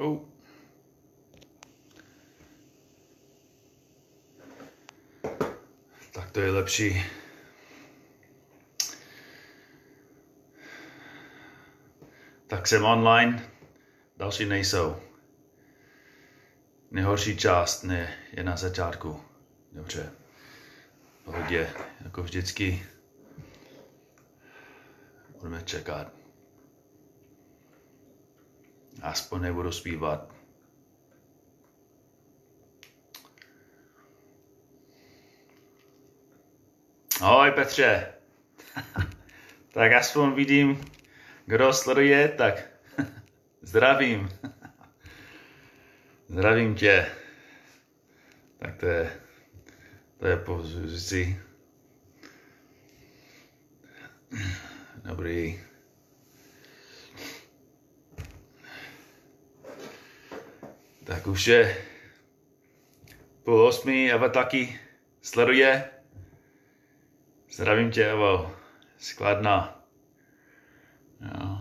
Oh. Tak to je lepší. Tak jsem online, další nejsou. Nejhorší část ne, je na začátku. Dobře, v pohodě, jako vždycky. Budeme čekat. Aspoň nebudu zpívat. Ahoj Petře. Tak aspoň vidím, kdo sleduje, tak zdravím. Zdravím tě. Tak to je povzduší. Dobrý. Tak už je 7:30, Eva taky sleduje. Zdravím tě, Evo. Skladná. Jo.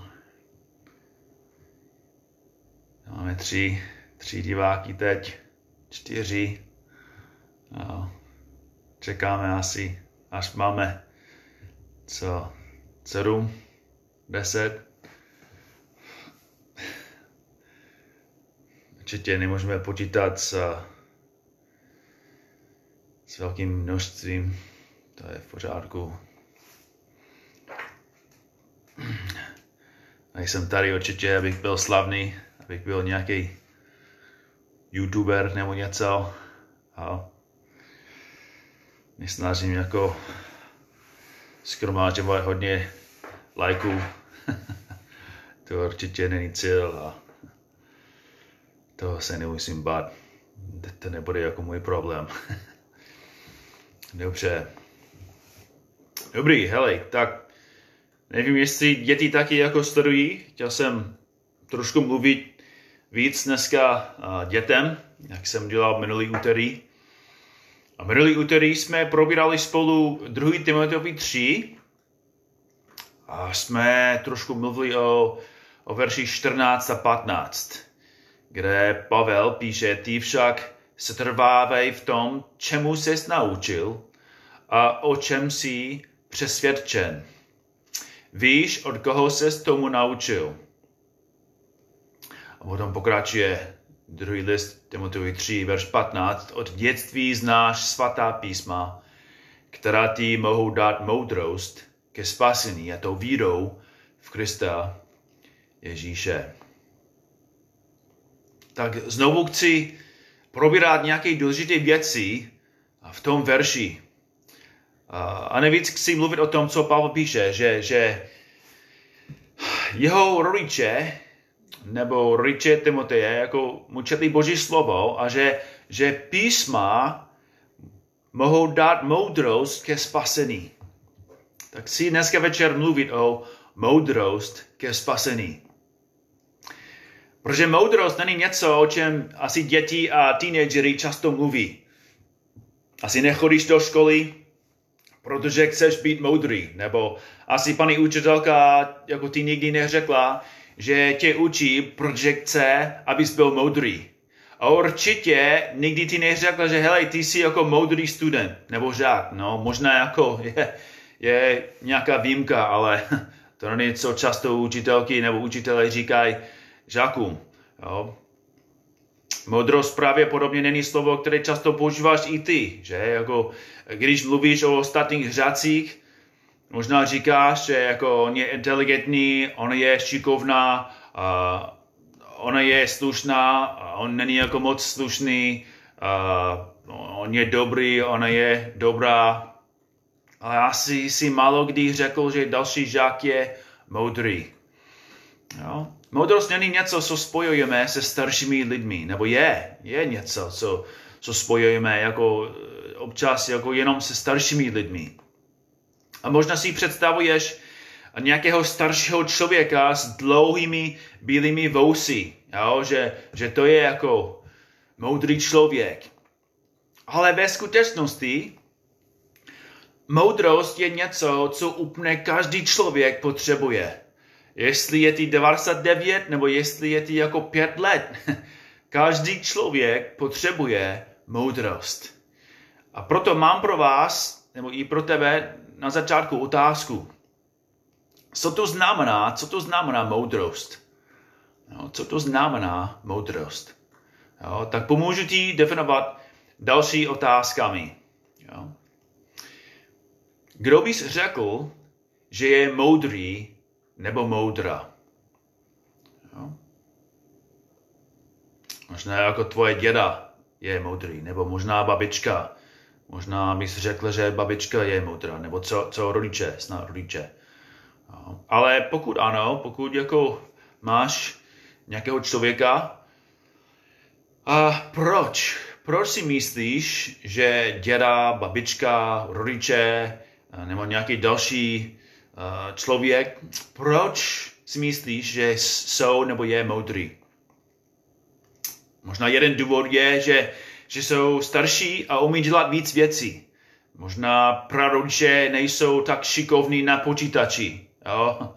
Máme tři diváky teď. 4. Jo. Čekáme asi, až máme co 7, 10. Určitě nemůžeme počítat s velkým množstvím, to je v pořádku. A jsem tady určitě, abych byl slavný, abych byl nějaký youtuber nebo něco. A nesnažím jako skromážovat hodně lajků. To určitě není cíl a toho se nemusím bát. To nebude jako můj problém. Dobře. Dobrý, hele, tak nevím, jestli děti taky jako sledují. Chtěl jsem trošku mluvit víc dneska dětem, jak jsem dělal minulý úterý. A minulý úterý jsme probírali spolu 2. Timoteovi 3 a jsme trošku mluvili o verši 14 a 15, kde Pavel píše: ty však setrvávej v tom, čemu ses naučil a o čem jsi přesvědčen. Víš, od koho ses tomu naučil. A potom pokračuje 2. list Timoteovi 3, verš 15. Od dětství znáš svatá písma, která ti mohou dát moudrost ke spasení, a to vírou v Krista Ježíše. Tak znovu chci probírat nějaké důležité věci v tom verši. A nejvíc chci mluvit o tom, co Pavel píše, že jeho rodiče nebo rodiče Timoteje jako mu četli Boží slovo a že písma mohou dát moudrost ke spasení. Tak chci dneska večer mluvit o moudrost ke spasení. Protože moudrost není něco, o čem asi děti a teenagery často mluví. Asi nechodíš do školy, protože chceš být moudrý. Nebo asi paní učitelka jako ty nikdy neřekla, že tě učí, protože chce, abys byl moudrý. A určitě nikdy ti neřekla, že hele, ty jsi jako moudrý student nebo žák. No, možná jako je nějaká výjimka, ale to není, co často učitelky nebo učitelé říkají žákům. Jo. Moudrost právě podobně není slovo, které často používáš i ty, že? Jako, když mluvíš o ostatních žácích, možná říkáš, že jako on je inteligentní, on je šikovná, ona je slušná, on není jako moc slušný, on je dobrý, ona je dobrá. Ale asi si málo kdy řekl, že další žák je moudrý. Jo? Moudrost není něco, co spojujeme se staršími lidmi, nebo je něco, co spojujeme jako občas jako jenom se staršími lidmi. A možná si představuješ nějakého staršího člověka s dlouhými bílými vousy, jo? Že to je jako moudrý člověk. Ale ve skutečnosti moudrost je něco, co úplně každý člověk potřebuje. Jestli je ti 99 nebo jestli je ti jako 5 let. Každý člověk potřebuje moudrost. A proto mám pro vás, nebo i pro tebe, na začátku otázku. Co to znamená moudrost? No, co to znamená moudrost? Jo, tak pomůžu ti definovat další otázkami. Jo. Kdo bys řekl, že je moudrý nebo moudra? Jo. Možná jako tvoje děda je moudrý, nebo možná babička. Možná bys řekl, že babička je moudrá, nebo co rodiče, snad rodiče. Jo. Ale pokud ano, pokud jako máš nějakého člověka, a proč si myslíš, že děda, babička, rodiče nebo nějaký další člověk, proč si myslíš, že jsou nebo je moudrý? Možná jeden důvod je, že jsou starší a umí dělat víc věcí. Možná prarodiče nejsou tak šikovní na počítači. Jo?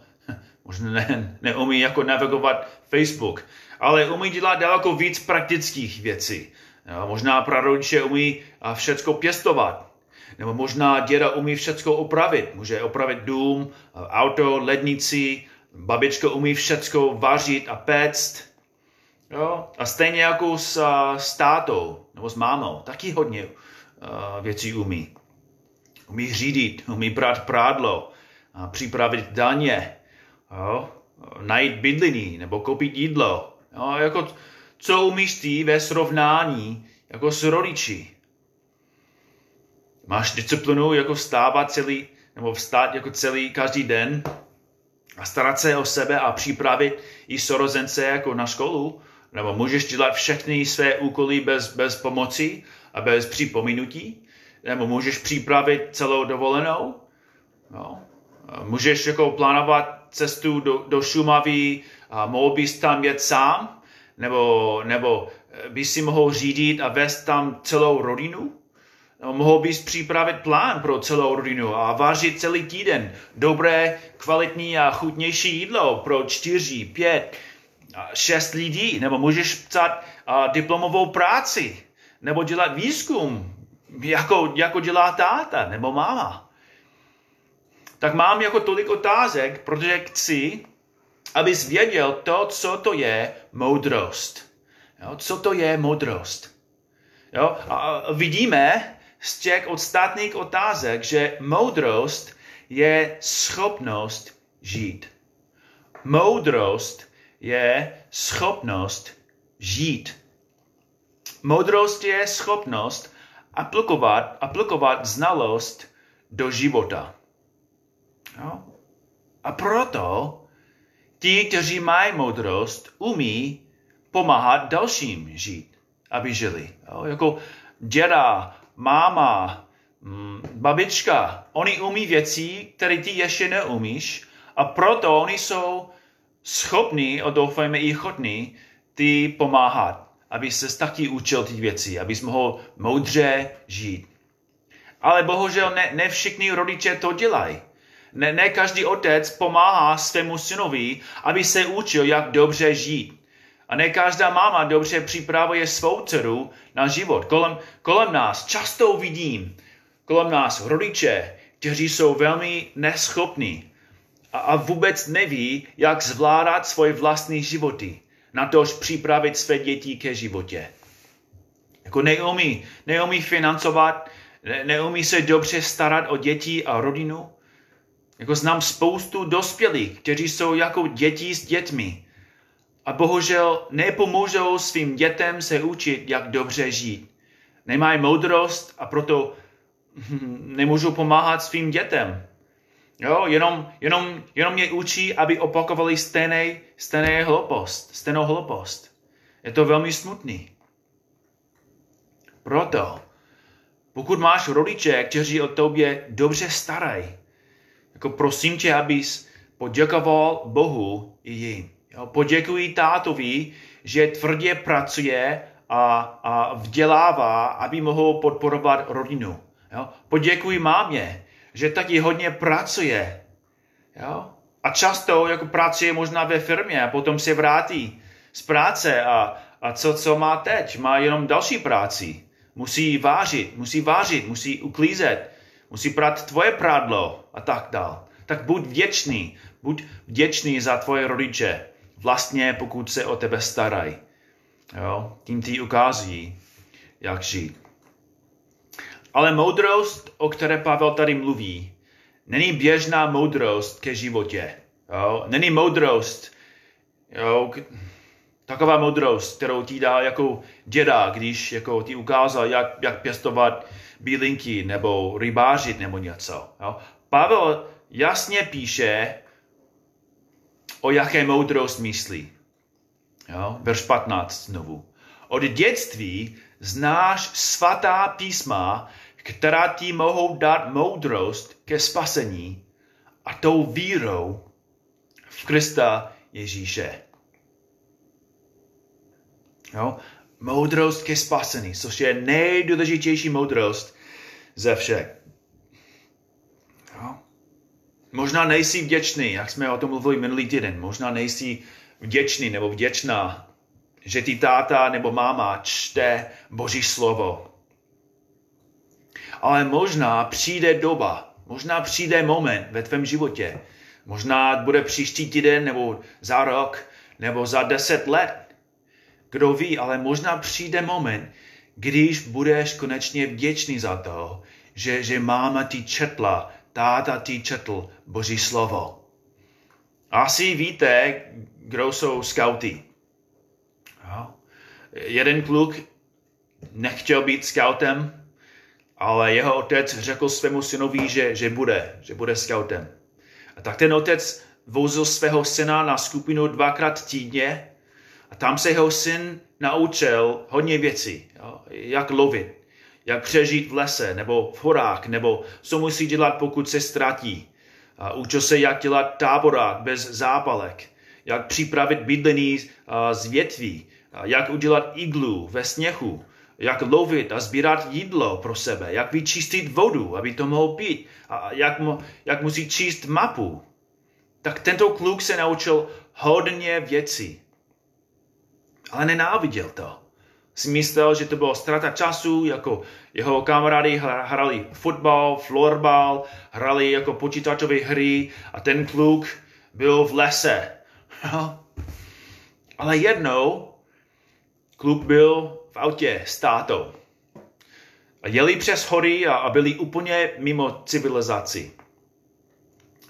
Možná neumí jako navigovat Facebook, ale umí dělat daleko víc praktických věcí. Jo, možná prarodiče umí všecko pěstovat, nebo možná děda umí všecko opravit. Může opravit dům, auto, lednici, babička umí všecko vařit a péct. Jo, a stejně jako s tátou nebo s mámou, taky hodně věcí umí. Umí řídit, umí prát prádlo, připravit daně, jo, najít bydlení nebo koupit jídlo. Jo, jako co umíš ty ve srovnání jako s rodiči? Máš disciplinu jako vstát jako celý každý den a starat se o sebe a připravit i sorozence jako na školu? Nebo můžeš dělat všechny své úkoly bez pomoci a bez připomenutí? Nebo můžeš připravit celou dovolenou? No. Můžeš jako plánovat cestu do Šumavy a mohl bys tam jet sám? Nebo bys si mohl řídit a vést tam celou rodinu? Nebo mohl bys připravit plán pro celou rodinu a vařit celý týden dobré, kvalitní a chutnější jídlo pro 4, 5, 6 lidí? Nebo můžeš psát diplomovou práci? Nebo dělat výzkum, jako dělá táta nebo máma? Tak mám jako tolik otázek, protože chci, abys věděl to, co to je moudrost. Jo, co to je moudrost? Jo, a vidíme z těch ostatních otázek, že moudrost je schopnost žít. Moudrost je schopnost žít. Moudrost je schopnost aplikovat znalost do života. Jo? A proto ti, kteří mají moudrost, umí pomáhat dalším žít, aby žili. Jo? Jako děda, máma, babička, oni umí věci, které ty ještě neumíš, a proto oni jsou schopní, a doufejme i chodní, ty pomáhat, aby se taky učil ty věci, abys mohl moudře žít. Ale bohužel ne všichni rodiče to dělají. Ne každý otec pomáhá svému synovi, aby se učil, jak dobře žít. A ne každá máma dobře připravuje svou dceru na život. Kolem nás často vidím, kolem nás rodiče, kteří jsou velmi neschopní a vůbec neví, jak zvládat svoje vlastní životy, natož připravit své děti ke životě. Jako neumí financovat, neumí se dobře starat o děti a rodinu. Jako znám spoustu dospělých, kteří jsou jako děti s dětmi a bohužel nepomůžou svým dětem se učit, jak dobře žít. Nemají moudrost a proto nemůžou pomáhat svým dětem. Jo, jenom je učí, aby opakovali stejnou hloupost. Je to velmi smutný. Proto, pokud máš rodiče, kteří o tobě dobře starají, jako prosím tě, abys poděkoval Bohu i jim. Poděkuji tátovi, že tvrdě pracuje a vzdělává, aby mohl podporovat rodinu. Jo? Poděkuji mámě, že taky hodně pracuje. Jo? A často jako pracuje možná ve firmě a potom se vrátí z práce a co má teď? Má jenom další práci. Musí vážit, musí uklízet, musí prát tvoje prádlo a tak dál. Tak buď vděčný za tvoje rodiče, vlastně pokud se o tebe starají. Tím ti ukáží, jak žít. Ale moudrost, o které Pavel tady mluví, není běžná moudrost ke životě. Není moudrost, taková moudrost, kterou ti dá jako děda, když jako ti ukázal, jak pěstovat bylinky nebo rybářit nebo něco. Jo. Pavel jasně píše, o jaké moudrost myslí. Verš 15 znovu. Od dětství znáš svatá písma, která ti mohou dát moudrost ke spasení a tou vírou v Krista Ježíše. Jo? Moudrost ke spasení, což je nejdůležitější moudrost ze všech. Jo? Možná nejsi vděčný, jak jsme o tom mluvili minulý týden, možná nejsi vděčný nebo vděčná, že ti táta nebo máma čte Boží slovo. Ale možná přijde doba, možná přijde moment ve tvém životě. Možná bude příští týden, nebo za rok, nebo za 10 let. Kdo ví, ale možná přijde moment, když budeš konečně vděčný za to, že máma ti četla, táta ti četl Boží slovo. Asi víte, kdo jsou skauti. Jeden kluk nechtěl být skautem, ale jeho otec řekl svému synovi, že bude skautem. A tak ten otec vozil svého syna na skupinu 2krát týdně a tam se jeho syn naučil hodně věcí. Jo? Jak lovit, jak přežít v lese nebo v horách, nebo co musí dělat, pokud se ztratí. A učil se, jak dělat táborák bez zápalek, jak připravit bydlení z větví, jak udělat iglu ve sněhu, jak lovit a sbírat jídlo pro sebe, jak vyčistit vodu, aby to mohl pít, a jak musí číst mapu. Tak tento kluk se naučil hodně věcí. Ale nenáviděl to. Si myslel, že to bylo ztráta času, jako jeho kamarádi hrali fotbal, florbal, hrali jako počítačové hry a ten kluk byl v lese. Ale jednou kluk byl v autě s tátou. A jeli přes hory a byli úplně mimo civilizaci.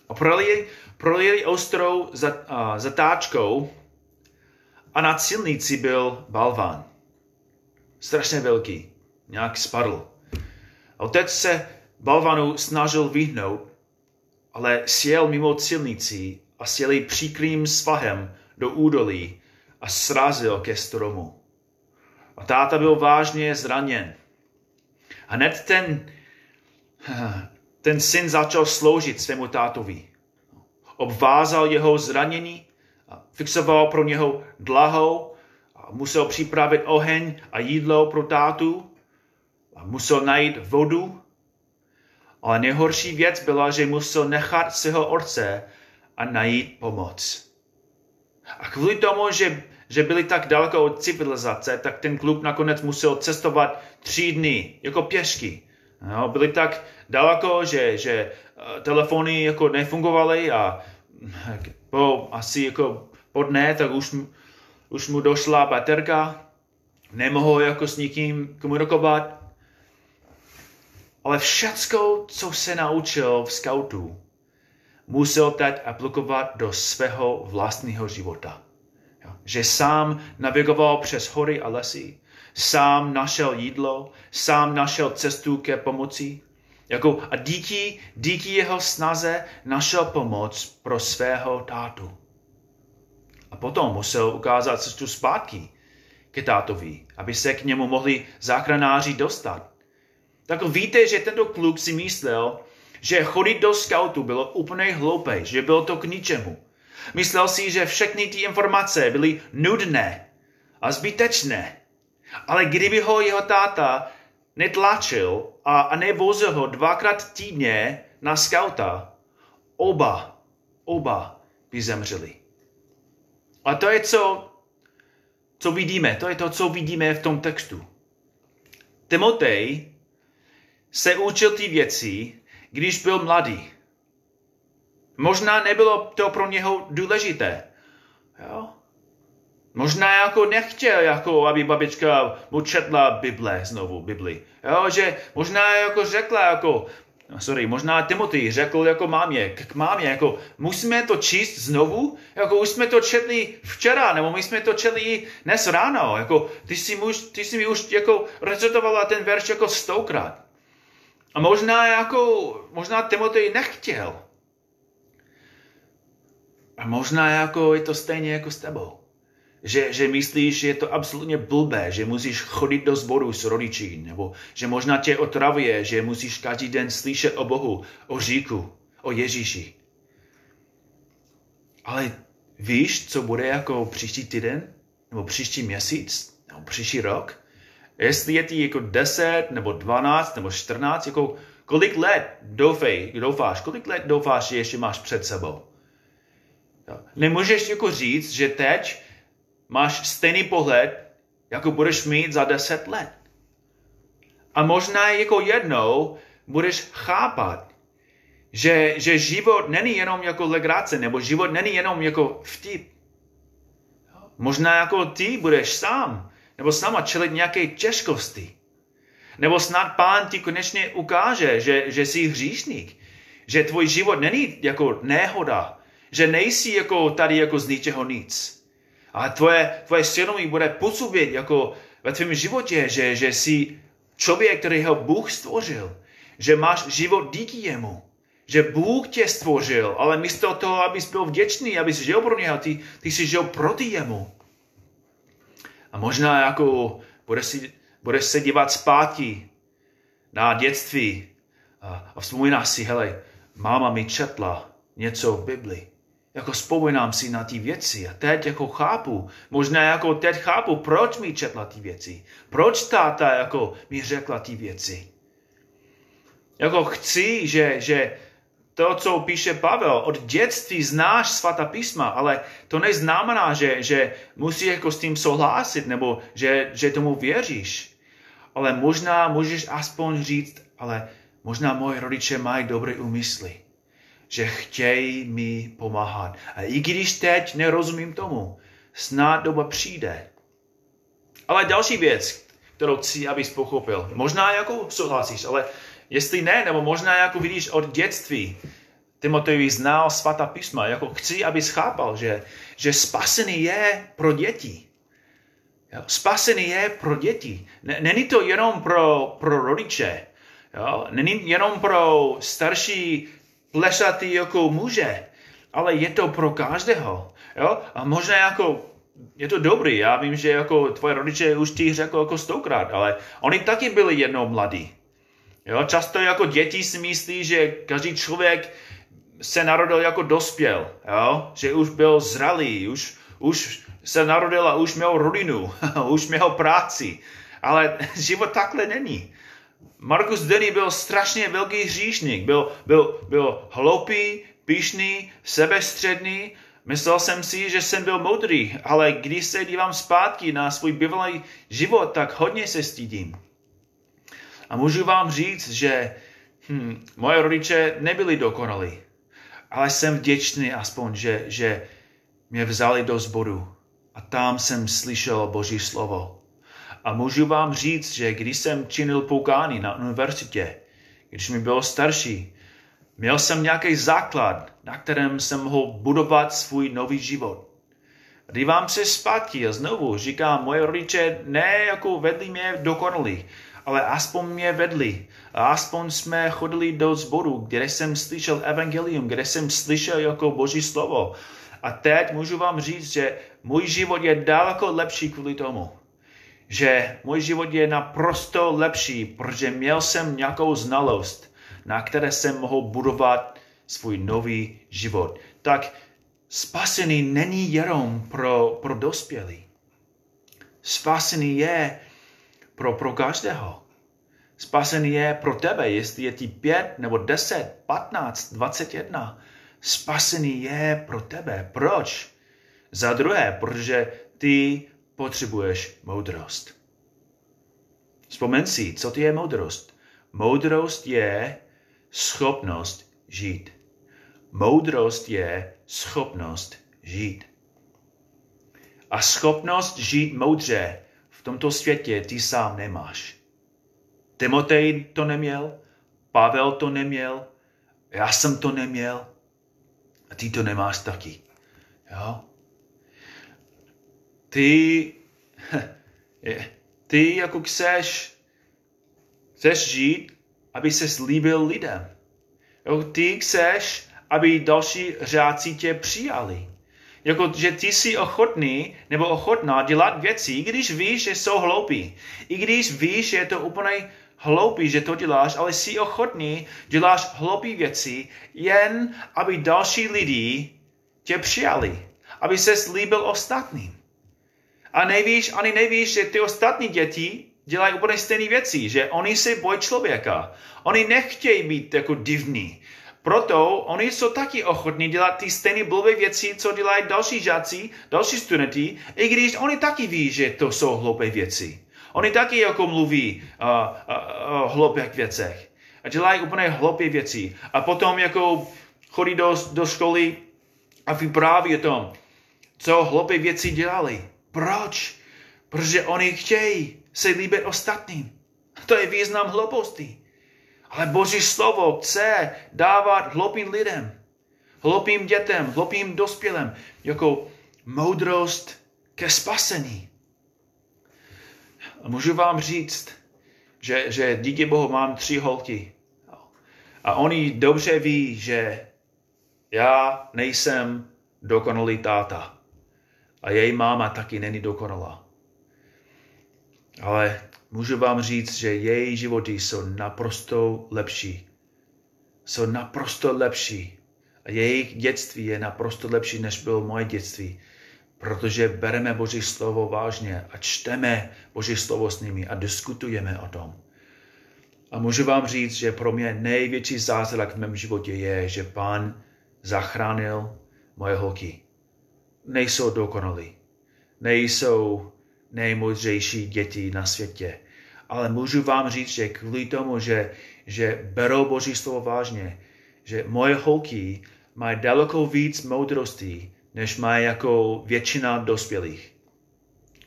A projeli ostrou zatáčkou a na silnici byl balvan. Strašně velký. Nějak spadl. A otec se balvanu snažil vyhnout, ale sjel mimo silnici a sjeli příkrým svahem do údolí a srazil ke stromu. A táta byl vážně zraněn. Hned ten syn začal sloužit svému tátovi. Obvázal jeho zranění, fixoval pro něho dlaho, musel připravit oheň a jídlo pro tátu, musel najít vodu. Ale nejhorší věc byla, že musel nechat svého orce a najít pomoc. A kvůli tomu, že byli tak daleko od civilizace, tak ten kluk nakonec musel cestovat 3 dny, jako pěšky. No, byli tak daleko, že telefony jako nefungovaly a po asi jako po dne, tak už mu došla baterka, nemohl jako s nikým komunikovat. Ale všecko, co se naučil v skautu, musel teď aplikovat do svého vlastního života. Že sám navigoval přes hory a lesy, sám našel jídlo, sám našel cestu ke pomoci. A díky jeho snaze našel pomoc pro svého tátu. A potom musel ukázat cestu zpátky ke tátovi, aby se k němu mohli záchranáři dostat. Tak víte, že tento kluk si myslel, že chodit do skautu bylo úplně hloupé, že bylo to k ničemu. Myslel si, že všechny ty informace byly nudné a zbytečné. Ale kdyby ho jeho táta netlačil a nevozil ho 2krát týdně na skauta, oba by zemřeli. A to je co vidíme, to je to, co vidíme v tom textu. Timotej se učil ty věci, když byl mladý. Možná nebylo to pro něho důležité. Jo? Možná jako nechtěl, jako aby babička mu četla Bibli. Jo, že možná jako řekla jako, možná Timotej řekl jako mámě, jako musíme to číst znovu, jako už jsme to četli včera, nebo my jsme to četli dnes ráno, jako ty jsi mi už jako recitovala ten verš jako 100krát. A možná Timotej nechtěl. A možná jako je to stejně jako s tebou. Že myslíš, že je to absolutně blbé, že musíš chodit do sboru s rodiči, nebo že možná tě otravuje, že musíš každý den slyšet o Bohu, o říku, o Ježíši. Ale víš, co bude jako příští týden, nebo příští měsíc, nebo příští rok? Jestli je ti jako 10, nebo 12, nebo 14, jako kolik let doufáš, že ještě máš před sebou? Nemůžeš jako říct, že teď máš stejný pohled, jako budeš mít za 10 let. A možná jako jednou budeš chápat, že život není jenom jako legrace, nebo život není jenom jako vtip. Možná jako ty budeš sám, nebo sama čelit nějaké těžkosti. Nebo snad Pán ti konečně ukáže, že jsi hříšník, že tvůj život není jako nehoda, že nejsi jako tady jako z ničeho nic. A tvoje svědomí bude působit jako ve tvém životě, že jsi člověk, kterého Bůh stvořil. Že máš život díky jemu. Že Bůh tě stvořil, ale místo toho, abys byl vděčný, abys žil pro něho, ty jsi žil proti jemu. A možná jako budeš se dívat zpátky na dětství a vzpomínáš si, hele, máma mi četla něco v Biblii. Jako vzpomínám si na ty věci a teď jako chápu, možná jako teď chápu, proč mi četla ty věci, proč táta jako mi řekla ty věci. Jako chci, že to, co píše Pavel, od dětství znáš svatá písma, ale to neznamená, že musíš jako s tím souhlasit nebo že tomu věříš. Ale možná můžeš aspoň říct, ale možná moje rodiče mají dobré úmysly. Že chtějí mi pomáhat. A i když teď nerozumím tomu, snad doba přijde. Ale další věc, kterou chci, abys pochopil. Možná jako souhlasíš, ale jestli ne, nebo možná jako vidíš od dětství, Timotej znal svatá písma, jako chci, abys chápal, že spasený je pro děti. Spasený je pro děti. Není to jenom pro rodiče. Jo? Není jenom pro starší plešatý jako muže, ale je to pro každého. Jo? A možná jako, je to dobrý, já vím, že jako tvoje rodiče už ti řekl jako 100krát, ale oni taky byli jednou mladí. Jo? Často jako děti si myslí, že každý člověk se narodil jako dospěl, jo? Že už byl zralý, už se narodil a už měl rodinu, už měl práci, ale život takhle není. Markus Denny byl strašně velký hříšník, byl hloupý, pyšný, sebestředný. Myslel jsem si, že jsem byl moudrý, ale když se dívám zpátky na svůj bývalý život, tak hodně se stydím. A můžu vám říct, že moje rodiče nebyli dokonalí, ale jsem vděčný aspoň, že mě vzali do sboru a tam jsem slyšel Boží slovo. A můžu vám říct, že když jsem činil poukání na univerzitě, když mi bylo starší, měl jsem nějaký základ, na kterém jsem mohl budovat svůj nový život. Dívám se zpátky a znovu říkám, moje rodiče ne jako vedli mě dokonalí, ale aspoň mě vedli. A aspoň jsme chodili do sboru, kde jsem slyšel evangelium, kde jsem slyšel jako Boží slovo. A teď můžu vám říct, že můj život je daleko lepší kvůli tomu. Že můj život je naprosto lepší, protože měl jsem nějakou znalost, na které jsem mohl budovat svůj nový život. Tak spasený není jenom pro dospělí. Spasený je pro každého. Spasený je pro tebe, jestli je ti 5 nebo 10, 15, 21. spasený je pro tebe. Proč? Za druhé, protože ty potřebuješ moudrost. Vzpomeň si, co to je moudrost. Moudrost je schopnost žít. Moudrost je schopnost žít. A schopnost žít moudře v tomto světě ty sám nemáš. Timotej to neměl, Pavel to neměl, já jsem to neměl a ty to nemáš taky. Jo? Ty jako chceš žít, aby ses líbil lidem. Jo? Ty chceš, aby další řádci tě přijali. Jako, že ty jsi ochotný nebo ochotná dělat věci, i když víš, že jsou hloupí. I když víš, že je to úplně hloupý, že to děláš, ale jsi ochotný, děláš hloupý věci, jen aby další lidi tě přijali. Aby ses líbil ostatním. A nevíš, ani nevíš, že ty ostatní děti dělají úplně stejné věci, že oni se bojí člověka. Oni nechtějí být jako divní. Proto oni jsou taky ochotní dělat ty stejné blbé věci, co dělají další žáci, další studenti, i když oni taky ví, že to jsou hloupé věci. Oni taky jako mluví o hloupých věcech. A dělají úplně hloupé věci. A potom jako chodí do školy a vypráví o tom, co hloupé věci dělali. Proč? Protože oni chtějí se líbit ostatním. To je význam hlouposti. Ale Boží slovo chce dávat hloupým lidem, hloupým dětem, hloupým dospělým jako moudrost ke spasení. A můžu vám říct, že díky Bohu mám 3 holky. A oni dobře ví, že já nejsem dokonalý táta. A její máma taky není dokonalá. Ale můžu vám říct, že její životy jsou naprosto lepší. Jsou naprosto lepší. A jejich dětství je naprosto lepší, než bylo moje dětství. Protože bereme Boží slovo vážně a čteme Boží slovo s nimi a diskutujeme o tom. A můžu vám říct, že pro mě největší zázrak v mém životě je, že Pán zachránil moje holky. Nejsou dokonalí. Nejsou nejmoudřejší děti na světě. Ale můžu vám říct, že kvůli tomu, že berou Boží slovo vážně, že moje holky mají daleko víc moudrosti, než mají jako většina dospělých.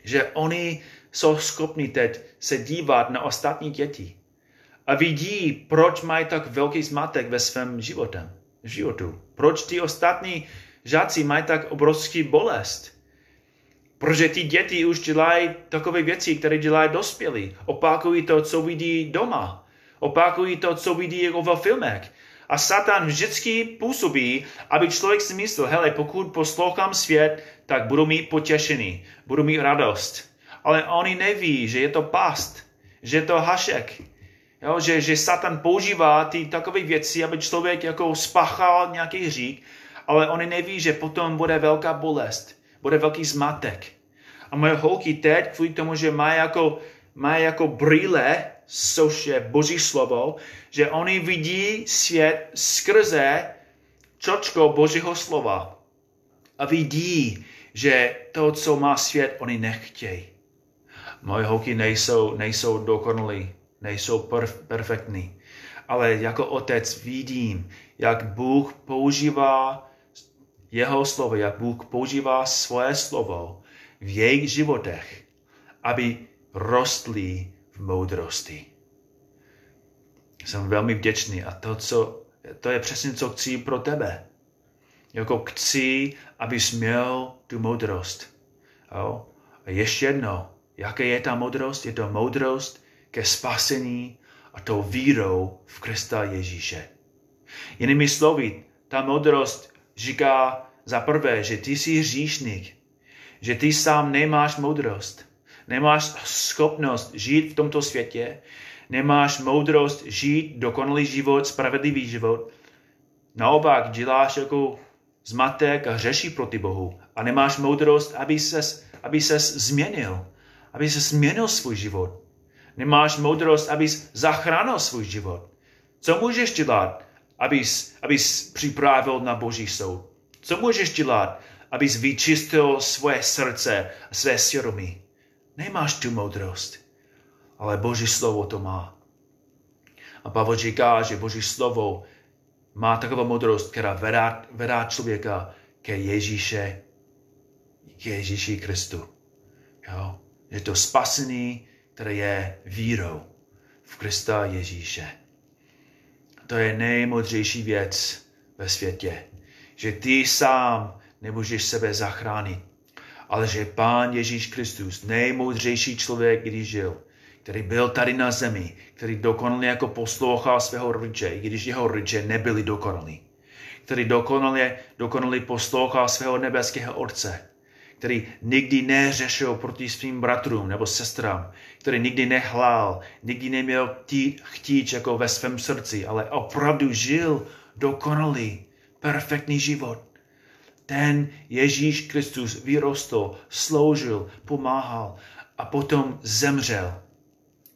Že oni jsou schopni teď se dívat na ostatní děti a vidí, proč mají tak velký zmatek ve svém životu. Proč ty ostatní žáci mají tak obrovský bolest. Protože ty děti už dělají takové věci, které dělají dospělí. Opakují to, co vidí doma. Opakují to, co vidí ve filmech. A Satan vždycky působí, aby člověk si myslel, hele, pokud poslouchám svět, tak budu mít potěšený, budu mít radost. Ale oni neví, že je to past, že je to hašek. Jo, že Satan používá ty takové věci, aby člověk jako spáchal nějaký hřích, ale oni neví, že potom bude velká bolest. Bude velký zmatek. A moje holky teď, kvůli tomu, že mají jako brýle, což je Boží slovo, že oni vidí svět skrze čočko Božího slova. A vidí, že to, co má svět, oni nechtějí. Moje holky nejsou dokonalí, nejsou perfektní. Ale jako otec vidím, jak Bůh používá jeho slovo, jak Bůh používá svoje slovo v jejich životech, aby rostli v moudrosti. Jsem velmi vděčný a to je přesně, co chci pro tebe. Jako chci, abys měl tu moudrost. Jo? A ještě jedno, jaká je ta moudrost? Je to moudrost ke spasení a to vírou v Krista Ježíše. Jinými slovy, ta moudrost říká za prvé, že ty jsi hříšník, že ty sám nemáš moudrost, nemáš schopnost žít v tomto světě, nemáš moudrost žít dokonalý život, spravedlivý život. Naopak děláš jako zmatek a hřešíš proti Bohu a nemáš moudrost, aby ses změnil svůj život. Nemáš moudrost, abys zachránil svůj život. Co můžeš dělat, abys připravil na Boží soud. Co můžeš dělat, abys vyčistil své srdce a své svědomí? Nemáš tu moudrost, ale Boží slovo to má. A Pavel říká, že Boží slovo má takovou moudrost, která vedá člověka ke Ježíši Kristu. Jo? Je to spasení, které je vírou v Krista Ježíše. To je nejmoudřejší věc ve světě. Že ty sám nemůžeš sebe zachránit, ale že Pán Ježíš Kristus, nejmoudřejší člověk, který žil, který byl tady na zemi, který dokonale jako poslouchal svého rodiče, i když jeho rodiče nebyli dokonalí, který dokonale poslouchal svého nebeského Otce, který nikdy neřešil proti svým bratrům nebo sestrám, který nikdy nehlál, nikdy neměl chtíč jako ve svém srdci, ale opravdu žil dokonalý, perfektní život. Ten Ježíš Kristus vyrostl, sloužil, pomáhal a potom zemřel.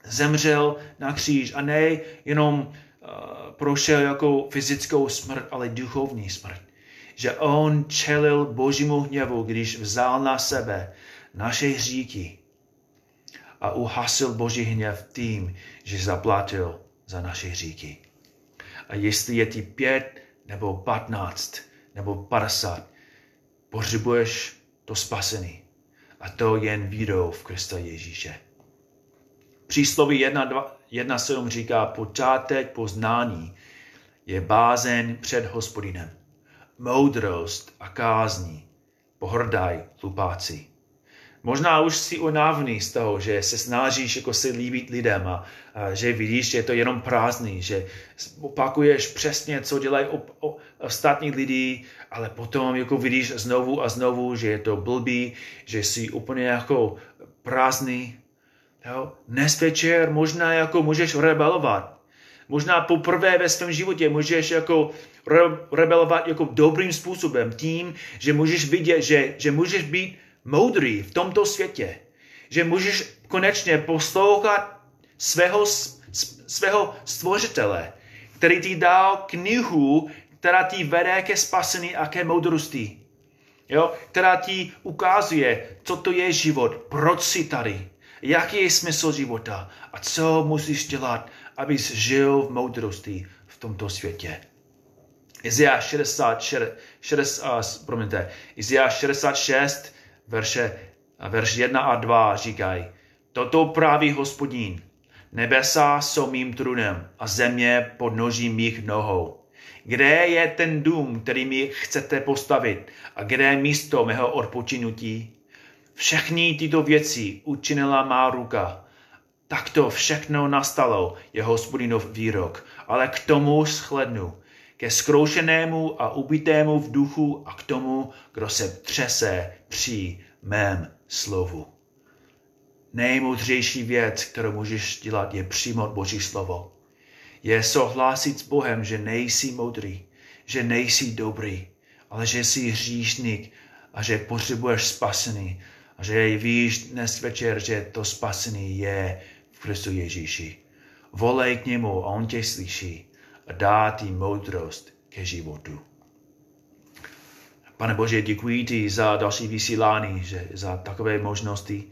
Zemřel na kříž a ne jenom prošel jako fyzickou smrt, ale duchovní smrt. Že on čelil Božímu hněvu, když vzal na sebe naše hříchy a uhasil Boží hněv tím, že zaplatil za naše hříchy. A jestli je ti 5 nebo 15 nebo 50, potřebuješ to spasení. A to jen vírou v Krista Ježíše. Přísloví 1.7 říká, počátek poznání je bázeň před Hospodinem. Moudrost a kázní pohrdaj hlupáci. Možná už jsi unavný z toho, že se snažíš jako se líbit lidem a že vidíš, že je to jenom prázdný, že opakuješ přesně, co dělají ostatní lidi, ale potom jako vidíš znovu a znovu, že je to blbý, že jsi úplně jako prázdný. Jo? Dnes večer možná jako můžeš rebelovat. Možná poprvé ve svém životě můžeš jako rebelovat jako dobrým způsobem tím, že můžeš vidět, že můžeš být moudrý v tomto světě. Že můžeš konečně poslouchat svého stvořitele, který ti dal knihu, která ti vede ke spasení a ke moudrosti. Jo? Která ti ukazuje, co to je život, proč jsi tady. Jaký je smysl života a co musíš dělat, abys žil v moudrosti v tomto světě. Izajáš 66, verš 1 a 2 říkají, toto praví Hospodin, nebesa jsou mým trůnem a země podnoží mých nohou. Kde je ten dům, který mi chcete postavit a kde je místo mého odpočinutí? Všechny tyto věci učinila má ruka. Tak to všechno nastalo, je Hospodinův výrok. Ale k tomu shlédnu, ke zkroušenému a ubitému v duchu a k tomu, kdo se třese při mém slovu. Nejmoudřejší věc, kterou můžeš dělat, je přijmout Boží slovo. Je souhlasit s Bohem, že nejsi moudrý, že nejsi dobrý, ale že jsi hříšník a že potřebuješ spasení. A že víš dnes večer, že to spasení je v Kristu Ježíši. Volej k němu a on tě slyší a dá ti moudrost ke životu. Pane Bože, děkuji ti za další vysílání, za takové možnosti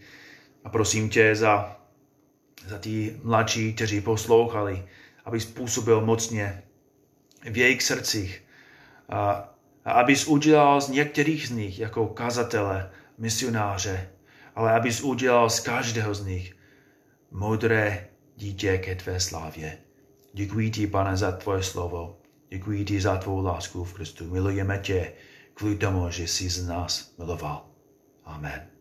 a prosím tě za ty mladší, kteří poslouchali, aby způsobil mocně v jejich srdcích a abys udělal z některých z nich jako kazatele, misionáře, ale abys udělal z každého z nich moudré dítě ke tvé slávě. Děkuji ti, Pane, za tvoje slovo. Děkuji ti za tvou lásku v Kristu. Milujeme tě kvůli tomu, že jsi z nás miloval. Amen.